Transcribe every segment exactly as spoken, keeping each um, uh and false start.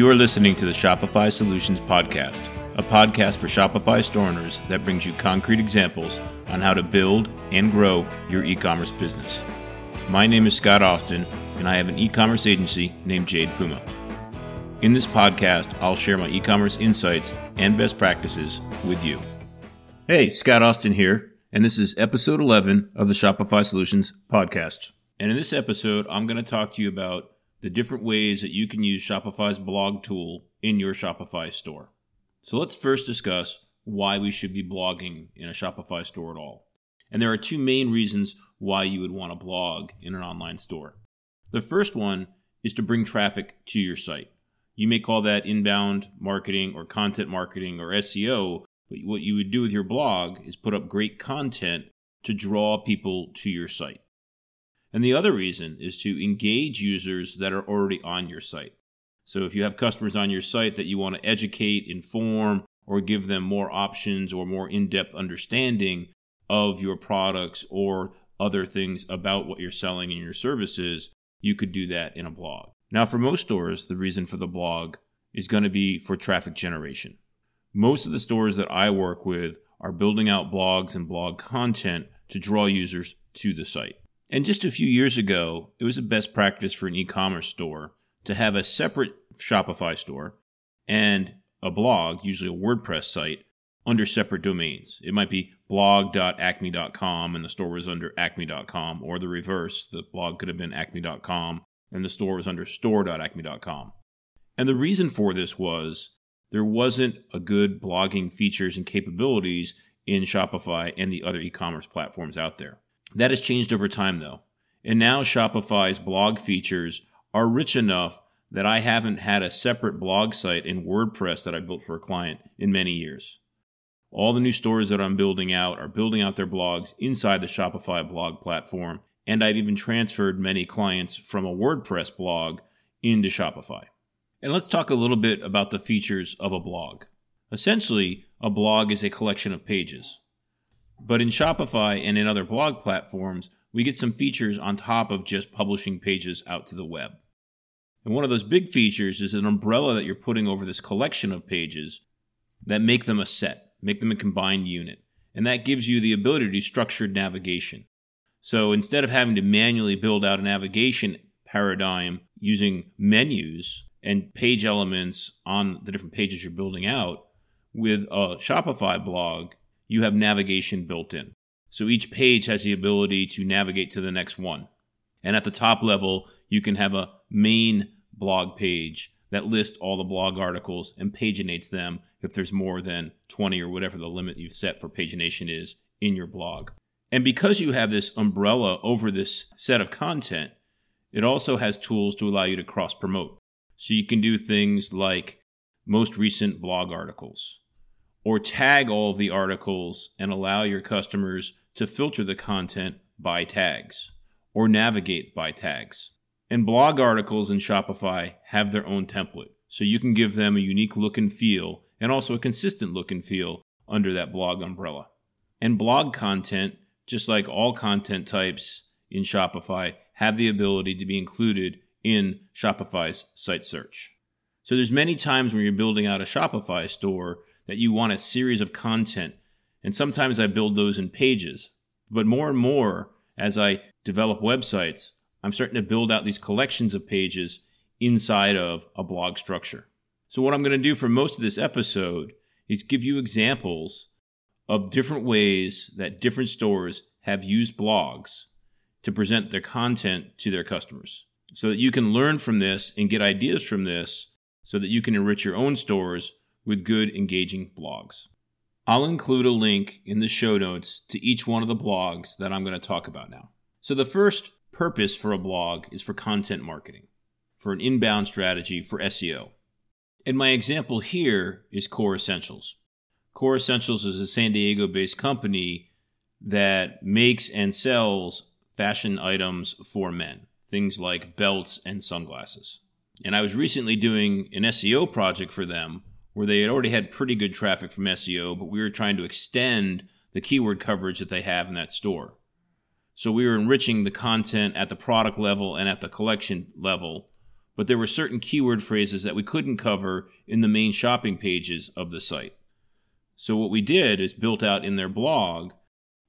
You are listening to the Shopify Solutions Podcast, a podcast for Shopify store owners that brings you concrete examples on how to build and grow your e-commerce business. My name is Scott Austin, and I have an e-commerce agency named Jade Puma. In this podcast, I'll share my e-commerce insights and best practices with you. Hey, Scott Austin here, and this is episode eleven of the Shopify Solutions Podcast. And in this episode, I'm going to talk to you about the different ways that you can use Shopify's blog tool in your Shopify store. So let's first discuss why we should be blogging in a Shopify store at all. And there are two main reasons why you would want to blog in an online store. The first one is to bring traffic to your site. You may call that inbound marketing or content marketing or S E O, but what you would do with your blog is put up great content to draw people to your site. And the other reason is to engage users that are already on your site. So if you have customers on your site that you want to educate, inform, or give them more options or more in-depth understanding of your products or other things about what you're selling and your services, you could do that in a blog. Now, for most stores, the reason for the blog is going to be for traffic generation. Most of the stores that I work with are building out blogs and blog content to draw users to the site. And just a few years ago, it was a best practice for an e-commerce store to have a separate Shopify store and a blog, usually a WordPress site, under separate domains. It might be blog dot acme dot com and the store was under acme dot com, or the reverse. The blog could have been acme dot com and the store was under store dot acme dot com. And the reason for this was there wasn't a good blogging features and capabilities in Shopify and the other e-commerce platforms out there. That has changed over time, though. And now Shopify's blog features are rich enough that I haven't had a separate blog site in WordPress that I built for a client in many years. All the new stores that I'm building out are building out their blogs inside the Shopify blog platform, and I've even transferred many clients from a WordPress blog into Shopify. And let's talk a little bit about the features of a blog. Essentially, a blog is a collection of pages. But in Shopify and in other blog platforms, we get some features on top of just publishing pages out to the web. And one of those big features is an umbrella that you're putting over this collection of pages that make them a set, make them a combined unit. And that gives you the ability to do structured navigation. So instead of having to manually build out a navigation paradigm using menus and page elements on the different pages you're building out, with a Shopify blog, you have navigation built in. So each page has the ability to navigate to the next one. And at the top level, you can have a main blog page that lists all the blog articles and paginates them if there's more than twenty or whatever the limit you've set for pagination is in your blog. And because you have this umbrella over this set of content, it also has tools to allow you to cross-promote. So you can do things like most recent blog articles, or tag all of the articles and allow your customers to filter the content by tags, or navigate by tags. And blog articles in Shopify have their own template, so you can give them a unique look and feel, and also a consistent look and feel under that blog umbrella. And blog content, just like all content types in Shopify, have the ability to be included in Shopify's site search. So there's many times when you're building out a Shopify store that you want a series of content, and sometimes I build those in pages. But more and more, as I develop websites, I'm starting to build out these collections of pages inside of a blog structure. So what I'm going to do for most of this episode is give you examples of different ways that different stores have used blogs to present their content to their customers, so that you can learn from this and get ideas from this so that you can enrich your own stores with good, engaging blogs. I'll include a link in the show notes to each one of the blogs that I'm going to talk about now. So the first purpose for a blog is for content marketing, for an inbound strategy, for S E O. And my example here is Kore Essentials. Kore Essentials is a San Diego-based company that makes and sells fashion items for men, things like belts and sunglasses. And I was recently doing an S E O project for them where they had already had pretty good traffic from S E O, but we were trying to extend the keyword coverage that they have in that store. So we were enriching the content at the product level and at the collection level, but there were certain keyword phrases that we couldn't cover in the main shopping pages of the site. So what we did is built out in their blog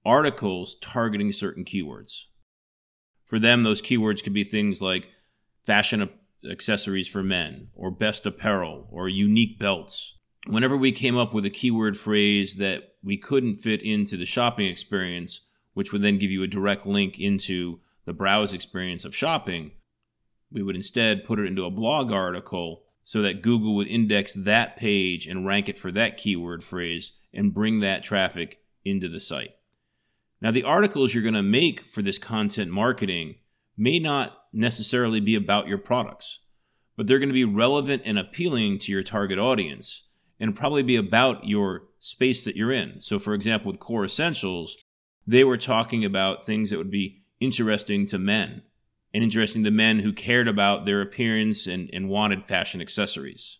articles targeting certain keywords. For them, those keywords could be things like fashion accessories for men, or best apparel, or unique belts. Whenever we came up with a keyword phrase that we couldn't fit into the shopping experience, which would then give you a direct link into the browse experience of shopping, we would instead put it into a blog article so that Google would index that page and rank it for that keyword phrase and bring that traffic into the site. Now, the articles you're going to make for this content marketing may not necessarily be about your products, but they're going to be relevant and appealing to your target audience and probably be about your space that you're in. So, for example, with Kore Essentials, they were talking about things that would be interesting to men and interesting to men who cared about their appearance and, and wanted fashion accessories.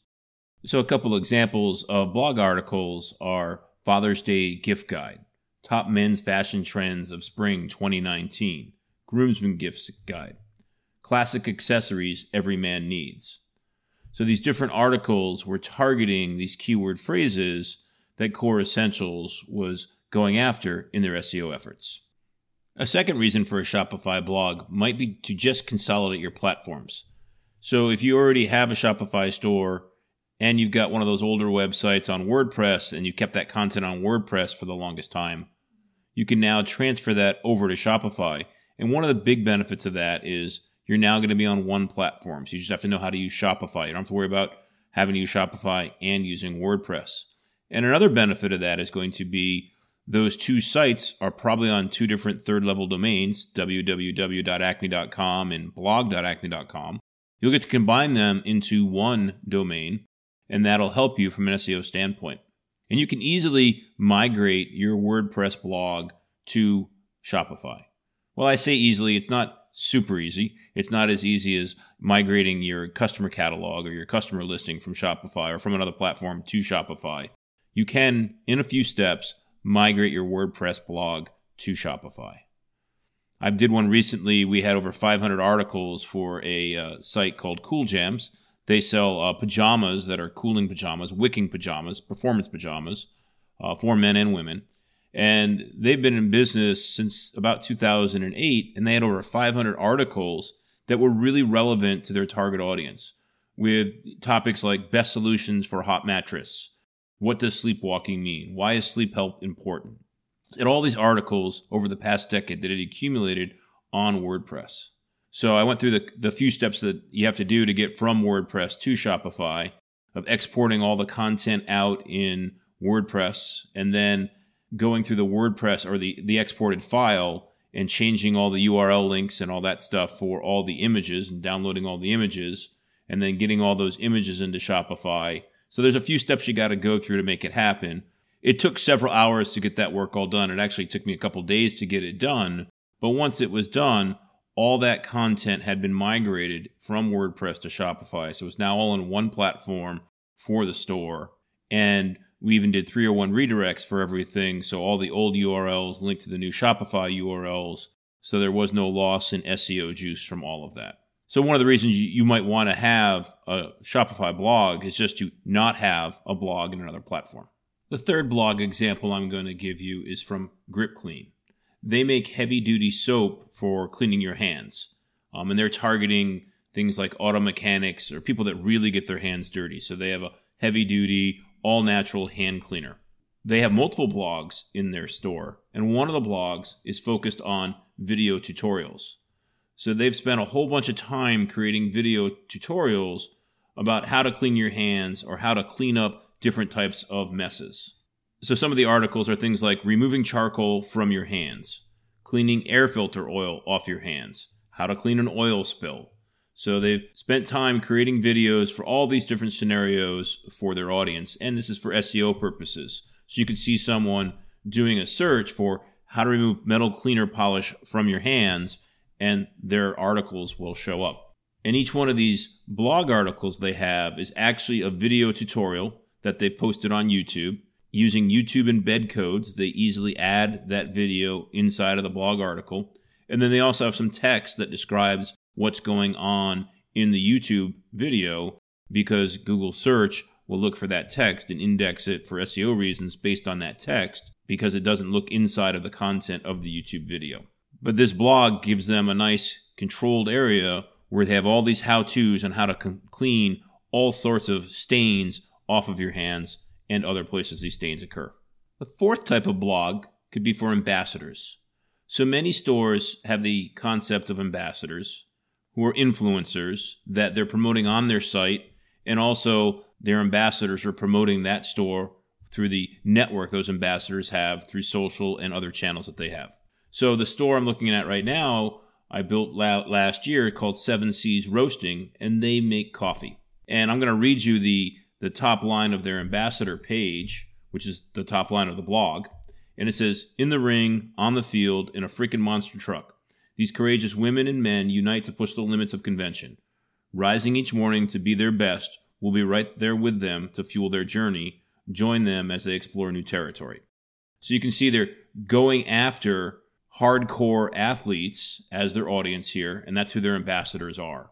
So a couple examples of blog articles are Father's Day Gift Guide, Top Men's Fashion Trends of Spring twenty nineteen, Groomsmen Gifts Guide, Classic Accessories Every Man Needs. So these different articles were targeting these keyword phrases that Kore Essentials was going after in their S E O efforts. A second reason for a Shopify blog might be to just consolidate your platforms. So if you already have a Shopify store and you've got one of those older websites on WordPress and you kept that content on WordPress for the longest time, you can now transfer that over to Shopify. And one of the big benefits of that is you're now going to be on one platform. So you just have to know how to use Shopify. You don't have to worry about having to use Shopify and using WordPress. And another benefit of that is going to be those two sites are probably on two different third-level domains, w w w dot acme dot com and blog dot acme dot com. You'll get to combine them into one domain, and that'll help you from an S E O standpoint. And you can easily migrate your WordPress blog to Shopify. Well, I say easily, it's not super easy. It's not as easy as migrating your customer catalog or your customer listing from Shopify or from another platform to Shopify. You can, in a few steps, migrate your WordPress blog to Shopify. I did one recently. We had over five hundred articles for a uh, site called Cool Jams. They sell uh, pajamas that are cooling pajamas, wicking pajamas, performance pajamas uh, for men and women. And they've been in business since about two thousand eight, and they had over five hundred articles that were really relevant to their target audience with topics like best solutions for a hot mattress, what does sleepwalking mean? Why is sleep help important? And all these articles over the past decade that it accumulated on WordPress. So I went through the, the few steps that you have to do to get from WordPress to Shopify of exporting all the content out in WordPress and then going through the WordPress or the, the exported file and changing all the U R L links and all that stuff for all the images and downloading all the images and then getting all those images into Shopify. So there's a few steps you got to go through to make it happen. It took several hours to get that work all done. It actually took me a couple days to get it done. But once it was done, all that content had been migrated from WordPress to Shopify. So it's now all in one platform for the store. And we even did three oh one redirects for everything. So all the old U R Ls linked to the new Shopify U R Ls. So there was no loss in S E O juice from all of that. So one of the reasons you might want to have a Shopify blog is just to not have a blog in another platform. The third blog example I'm going to give you is from Grip Clean. They make heavy-duty soap for cleaning your hands, um, and they're targeting things like auto mechanics or people that really get their hands dirty. So they have a heavy-duty, all-natural hand cleaner. They have multiple blogs in their store, and one of the blogs is focused on video tutorials. So they've spent a whole bunch of time creating video tutorials about how to clean your hands or how to clean up different types of messes. So some of the articles are things like removing charcoal from your hands, cleaning air filter oil off your hands, how to clean an oil spill. So they've spent time creating videos for all these different scenarios for their audience. And this is for S E O purposes. So you could see someone doing a search for how to remove metal cleaner polish from your hands, and their articles will show up. And each one of these blog articles they have is actually a video tutorial that they posted on YouTube. Using YouTube embed codes, they easily add that video inside of the blog article. And then they also have some text that describes what's going on in the YouTube video because Google search will look for that text and index it for S E O reasons based on that text because it doesn't look inside of the content of the YouTube video. But this blog gives them a nice controlled area where they have all these how-tos on how to com- clean all sorts of stains off of your hands and other places these stains occur. The fourth type of blog could be for ambassadors. So many stores have the concept of ambassadors who are influencers that they're promoting on their site, and also their ambassadors are promoting that store through the network those ambassadors have through social and other channels that they have. So the store I'm looking at right now, I built last year called Seven Seas Roasting, and they make coffee. And I'm going to read you the, the top line of their ambassador page, which is the top line of the blog. And it says, "In the ring, on the field, in a freaking monster truck. These courageous women and men unite to push the limits of convention. Rising each morning to be their best, we'll be right there with them to fuel their journey. Join them as they explore new territory." So you can see they're going after hardcore athletes as their audience here, and that's who their ambassadors are.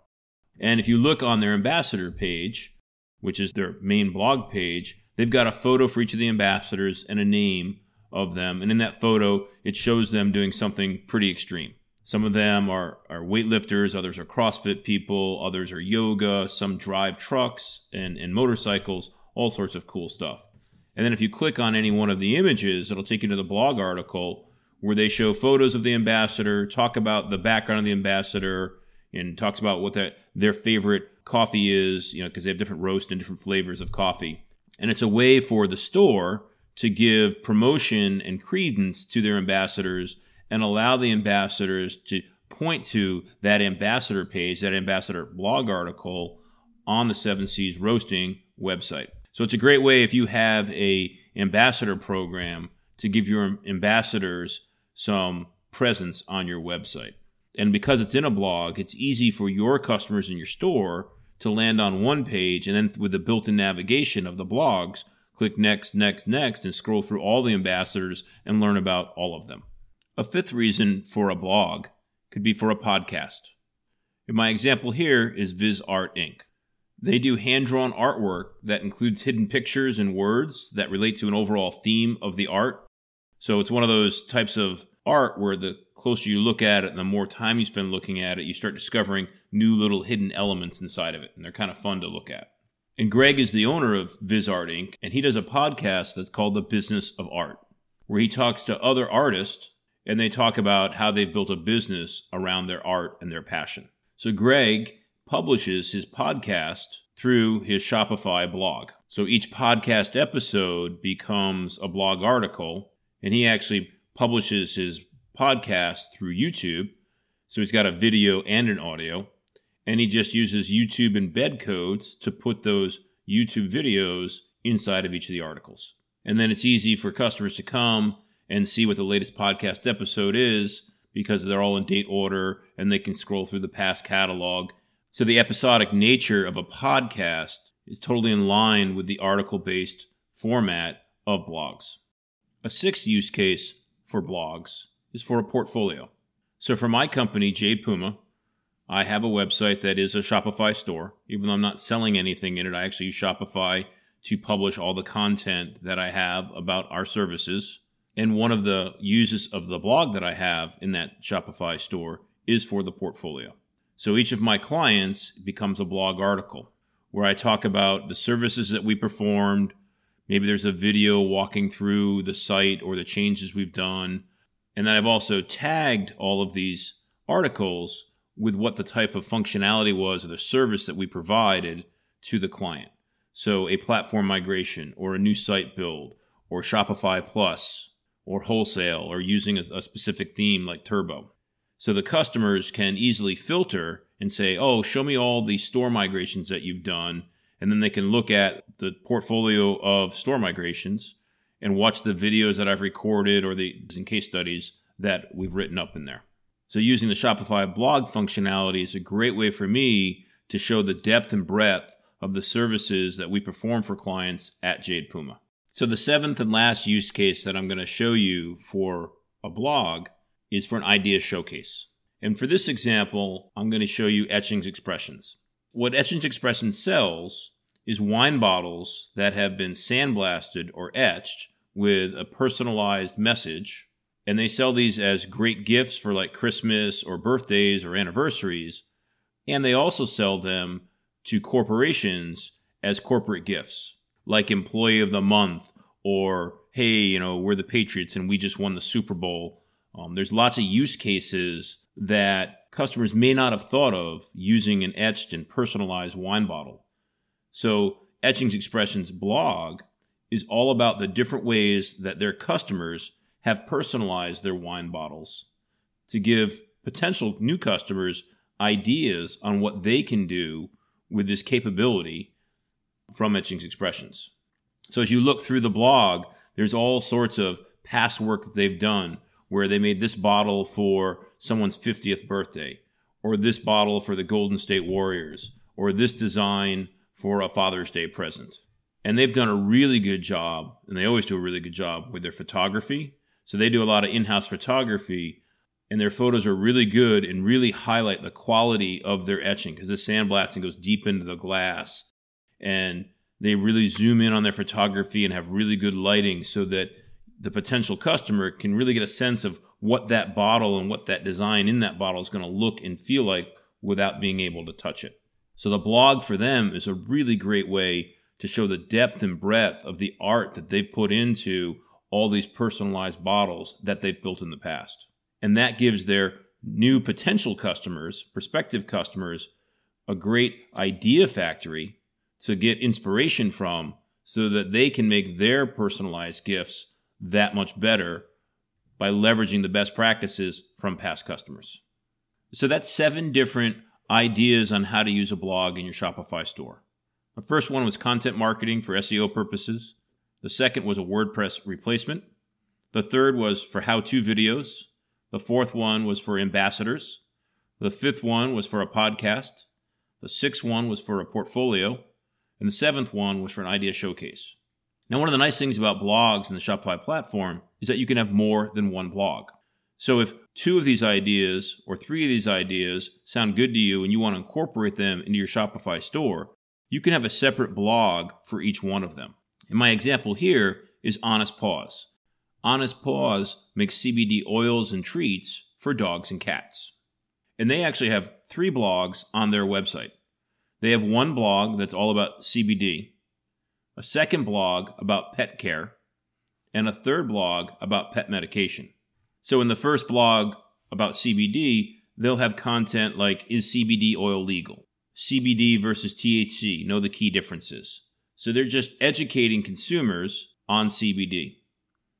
And if you look on their ambassador page, which is their main blog page, they've got a photo for each of the ambassadors and a name of them. And in that photo, it shows them doing something pretty extreme. Some of them are, are weightlifters, others are CrossFit people, others are yoga, some drive trucks and, and motorcycles, all sorts of cool stuff. And then if you click on any one of the images, it'll take you to the blog article where they show photos of the ambassador, talk about the background of the ambassador, and talks about what that, their favorite coffee is, you know, because they have different roasts and different flavors of coffee. And it's a way for the store to give promotion and credence to their ambassadors and allow the ambassadors to point to that ambassador page, that ambassador blog article on the Seven Seas Roasting website. So it's a great way if you have a ambassador program to give your ambassadors some presence on your website. And because it's in a blog, it's easy for your customers in your store to land on one page, and then with the built-in navigation of the blogs, click next, next, next, and scroll through all the ambassadors and learn about all of them. A fifth reason for a blog could be for a podcast. And my example here is VizArt Incorporated. They do hand-drawn artwork that includes hidden pictures and words that relate to an overall theme of the art. So it's one of those types of art where the closer you look at it and the more time you spend looking at it, you start discovering new little hidden elements inside of it, and they're kind of fun to look at. And Greg is the owner of VizArt Incorporated, and he does a podcast that's called The Business of Art, where he talks to other artists, and they talk about how they've built a business around their art and their passion. So Greg publishes his podcast through his Shopify blog. So each podcast episode becomes a blog article, and he actually publishes his podcast through YouTube. So he's got a video and an audio, and he just uses YouTube embed codes to put those YouTube videos inside of each of the articles. And then it's easy for customers to come and see what the latest podcast episode is because they're all in date order and they can scroll through the past catalog. So the episodic nature of a podcast is totally in line with the article-based format of blogs. A sixth use case for blogs is for a portfolio. So for my company, Jade Puma, I have a website that is a Shopify store. Even though I'm not selling anything in it, I actually use Shopify to publish all the content that I have about our services. And one of the uses of the blog that I have in that Shopify store is for the portfolio. So each of my clients becomes a blog article where I talk about the services that we performed. Maybe there's a video walking through the site or the changes we've done. And then I've also tagged all of these articles with what the type of functionality was or the service that we provided to the client. So a platform migration or a new site build or Shopify Plus, or wholesale, or using a, a specific theme like Turbo. So the customers can easily filter and say, oh, show me all the store migrations that you've done. And then they can look at the portfolio of store migrations and watch the videos that I've recorded or the case studies that we've written up in there. So using the Shopify blog functionality is a great way for me to show the depth and breadth of the services that we perform for clients at Jade Puma. So the seventh and last use case that I'm going to show you for a blog is for an idea showcase. And for this example, I'm going to show you Etching Expressions. What Etching Expressions sells is wine bottles that have been sandblasted or etched with a personalized message. And they sell these as great gifts for like Christmas or birthdays or anniversaries. And they also sell them to corporations as corporate gifts, like Employee of the Month or, hey, you know, we're the Patriots and we just won the Super Bowl. Um, there's lots of use cases that customers may not have thought of using an etched and personalized wine bottle. So Etching Expressions blog is all about the different ways that their customers have personalized their wine bottles to give potential new customers ideas on what they can do with this capability from Etching Expressions. So as you look through the blog, there's all sorts of past work that they've done where they made this bottle for someone's fiftieth birthday, or this bottle for the Golden State Warriors, or this design for a Father's Day present. And they've done a really good job, and they always do a really good job with their photography. So they do a lot of in-house photography, and their photos are really good and really highlight the quality of their etching, because the sandblasting goes deep into the glass, and they really zoom in on their photography and have really good lighting so that the potential customer can really get a sense of what that bottle and what that design in that bottle is going to look and feel like without being able to touch it. So the blog for them is a really great way to show the depth and breadth of the art that they put into all these personalized bottles that they've built in the past. And that gives their new potential customers, prospective customers, a great idea factory to get inspiration from so that they can make their personalized gifts that much better by leveraging the best practices from past customers. So that's seven different ideas on how to use a blog in your Shopify store. The first one was content marketing for S E O purposes. The second was a WordPress replacement. The third was for how-to videos. The fourth one was for ambassadors. The fifth one was for a podcast. The sixth one was for a portfolio. And the seventh one was for an idea showcase. Now, one of the nice things about blogs in the Shopify platform is that you can have more than one blog. So if two of these ideas or three of these ideas sound good to you and you want to incorporate them into your Shopify store, you can have a separate blog for each one of them. And my example here is Honest Paws. Honest Paws makes C B D oils and treats for dogs and cats. And they actually have three blogs on their website. They have one blog that's all about C B D, a second blog about pet care, and a third blog about pet medication. So in the first blog about C B D, they'll have content like, is C B D oil legal? C B D versus T H C, know the key differences. So they're just educating consumers on C B D.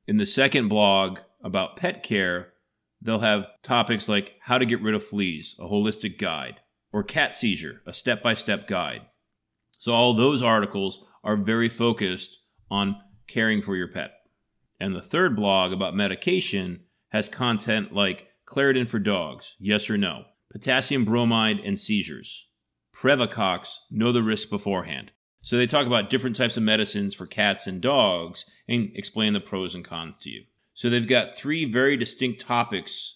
In the second blog about pet care, they'll have topics like how to get rid of fleas, a holistic guide, or cat seizure, a step-by-step guide. So all those articles are very focused on caring for your pet. And the third blog about medication has content like Claritin for dogs, yes or no, potassium bromide and seizures, Prevacox, know the risks beforehand. So they talk about different types of medicines for cats and dogs and explain the pros and cons to you. So they've got three very distinct topics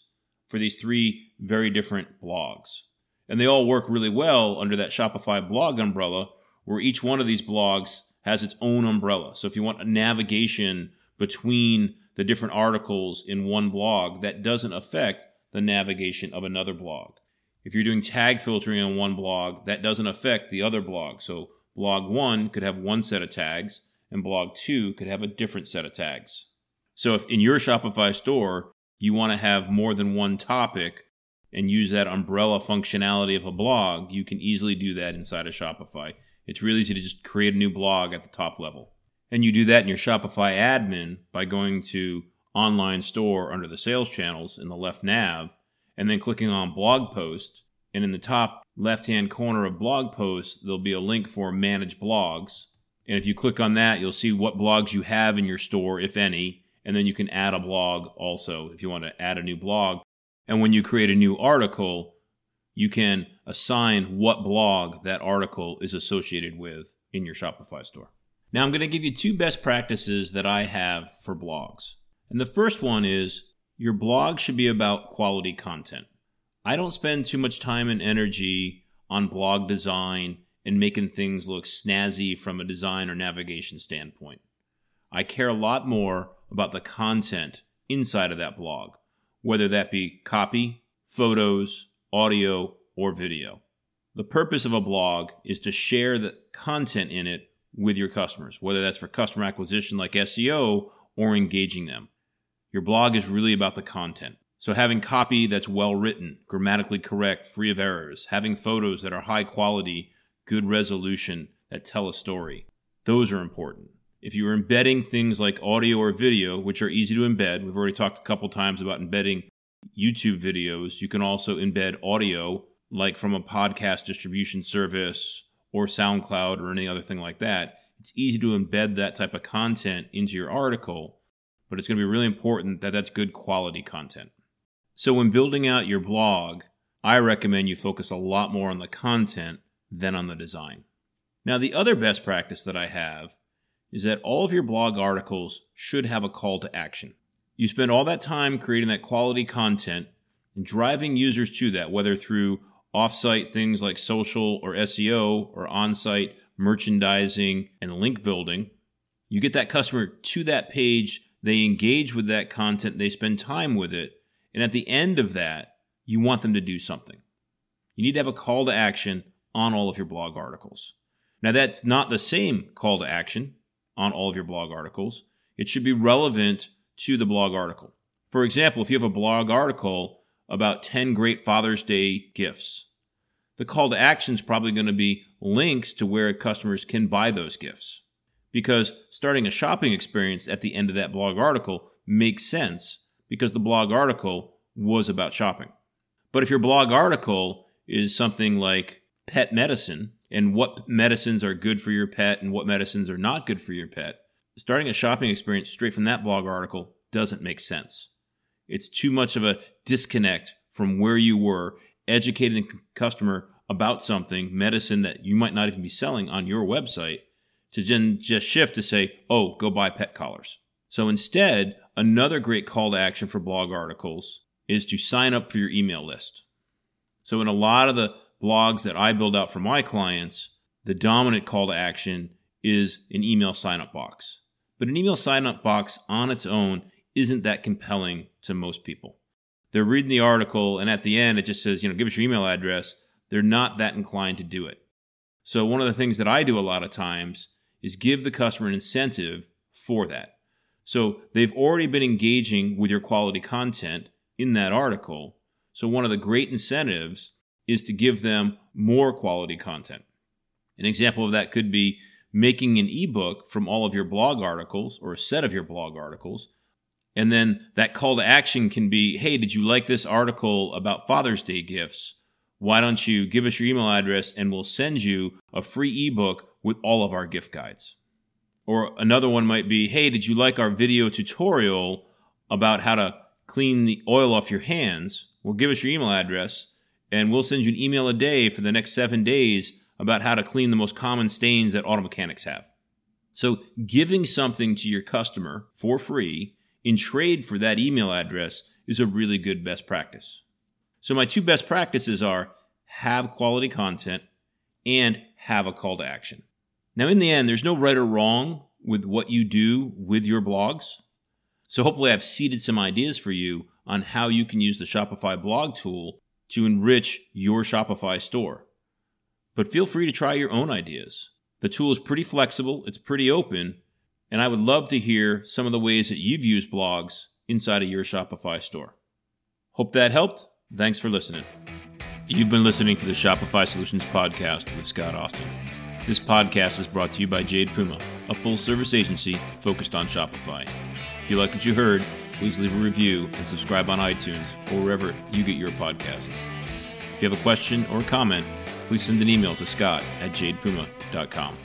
for these three very different blogs. And they all work really well under that Shopify blog umbrella, where each one of these blogs has its own umbrella. So if you want a navigation between the different articles in one blog, that doesn't affect the navigation of another blog. If you're doing tag filtering on one blog, that doesn't affect the other blog. So blog one could have one set of tags, and blog two could have a different set of tags. So if in your Shopify store, you want to have more than one topic and use that umbrella functionality of a blog, you can easily do that inside of Shopify. It's really easy to just create a new blog at the top level. And you do that in your Shopify admin by going to online store under the sales channels in the left nav, and then clicking on blog post, and in the top left-hand corner of blog posts, there'll be a link for manage blogs. And if you click on that, you'll see what blogs you have in your store, if any, and then you can add a blog also if you want to add a new blog. And when you create a new article, you can assign what blog that article is associated with in your Shopify store. Now I'm going to give you two best practices that I have for blogs. And the first one is your blog should be about quality content. I don't spend too much time and energy on blog design and making things look snazzy from a design or navigation standpoint. I care a lot more about the content inside of that blog, whether that be copy, photos, audio, or video. The purpose of a blog is to share the content in it with your customers, whether that's for customer acquisition like S E O or engaging them. Your blog is really about the content. So having copy that's well written, grammatically correct, free of errors, having photos that are high quality, good resolution, that tell a story, those are important. If you're embedding things like audio or video, which are easy to embed, we've already talked a couple times about embedding YouTube videos. You can also embed audio, like from a podcast distribution service or SoundCloud or any other thing like that. It's easy to embed that type of content into your article, but it's going to be really important that that's good quality content. So when building out your blog, I recommend you focus a lot more on the content than on the design. Now, the other best practice that I have is that all of your blog articles should have a call to action. You spend all that time creating that quality content and driving users to that, whether through off-site things like social or S E O or on-site merchandising and link building. You get that customer to that page, they engage with that content, they spend time with it, and at the end of that, you want them to do something. You need to have a call to action on all of your blog articles. Now, that's not the same call to action on all of your blog articles. It should be relevant to the blog article. For example, if you have a blog article about ten great Father's Day gifts, the call to action is probably going to be links to where customers can buy those gifts, because starting a shopping experience at the end of that blog article makes sense, because the blog article was about shopping. But if your blog article is something like pet medicine and what medicines are good for your pet and what medicines are not good for your pet, starting a shopping experience straight from that blog article doesn't make sense. It's too much of a disconnect from where you were educating the customer about something, medicine that you might not even be selling on your website, to then just shift to say, oh, go buy pet collars. So instead, another great call to action for blog articles is to sign up for your email list. So in a lot of the blogs that I build out for my clients, the dominant call to action is an email sign-up box. But an email sign-up box on its own isn't that compelling to most people. They're reading the article, and at the end, it just says, you know, give us your email address. They're not that inclined to do it. So one of the things that I do a lot of times is give the customer an incentive for that. So they've already been engaging with your quality content in that article. So one of the great incentives is to give them more quality content. An example of that could be making an ebook from all of your blog articles or a set of your blog articles. And then that call to action can be, hey, did you like this article about Father's Day gifts? Why don't you give us your email address and we'll send you a free ebook with all of our gift guides. Or another one might be, hey, did you like our video tutorial about how to clean the oil off your hands? Well, give us your email address and we'll send you an email a day for the next seven days about how to clean the most common stains that auto mechanics have. So giving something to your customer for free in trade for that email address is a really good best practice. So my two best practices are have quality content and have a call to action. Now, in the end, there's no right or wrong with what you do with your blogs. So hopefully I've seeded some ideas for you on how you can use the Shopify blog tool to enrich your Shopify store. But feel free to try your own ideas. The tool is pretty flexible, it's pretty open, and I would love to hear some of the ways that you've used blogs inside of your Shopify store. Hope that helped. Thanks for listening. You've been listening to the Shopify Solutions Podcast with Scott Austin. This podcast is brought to you by Jade Puma, a full-service agency focused on Shopify. If you like what you heard, please leave a review and subscribe on iTunes or wherever you get your podcast. If you have a question or comment, please send an email to scott at jade puma dot com.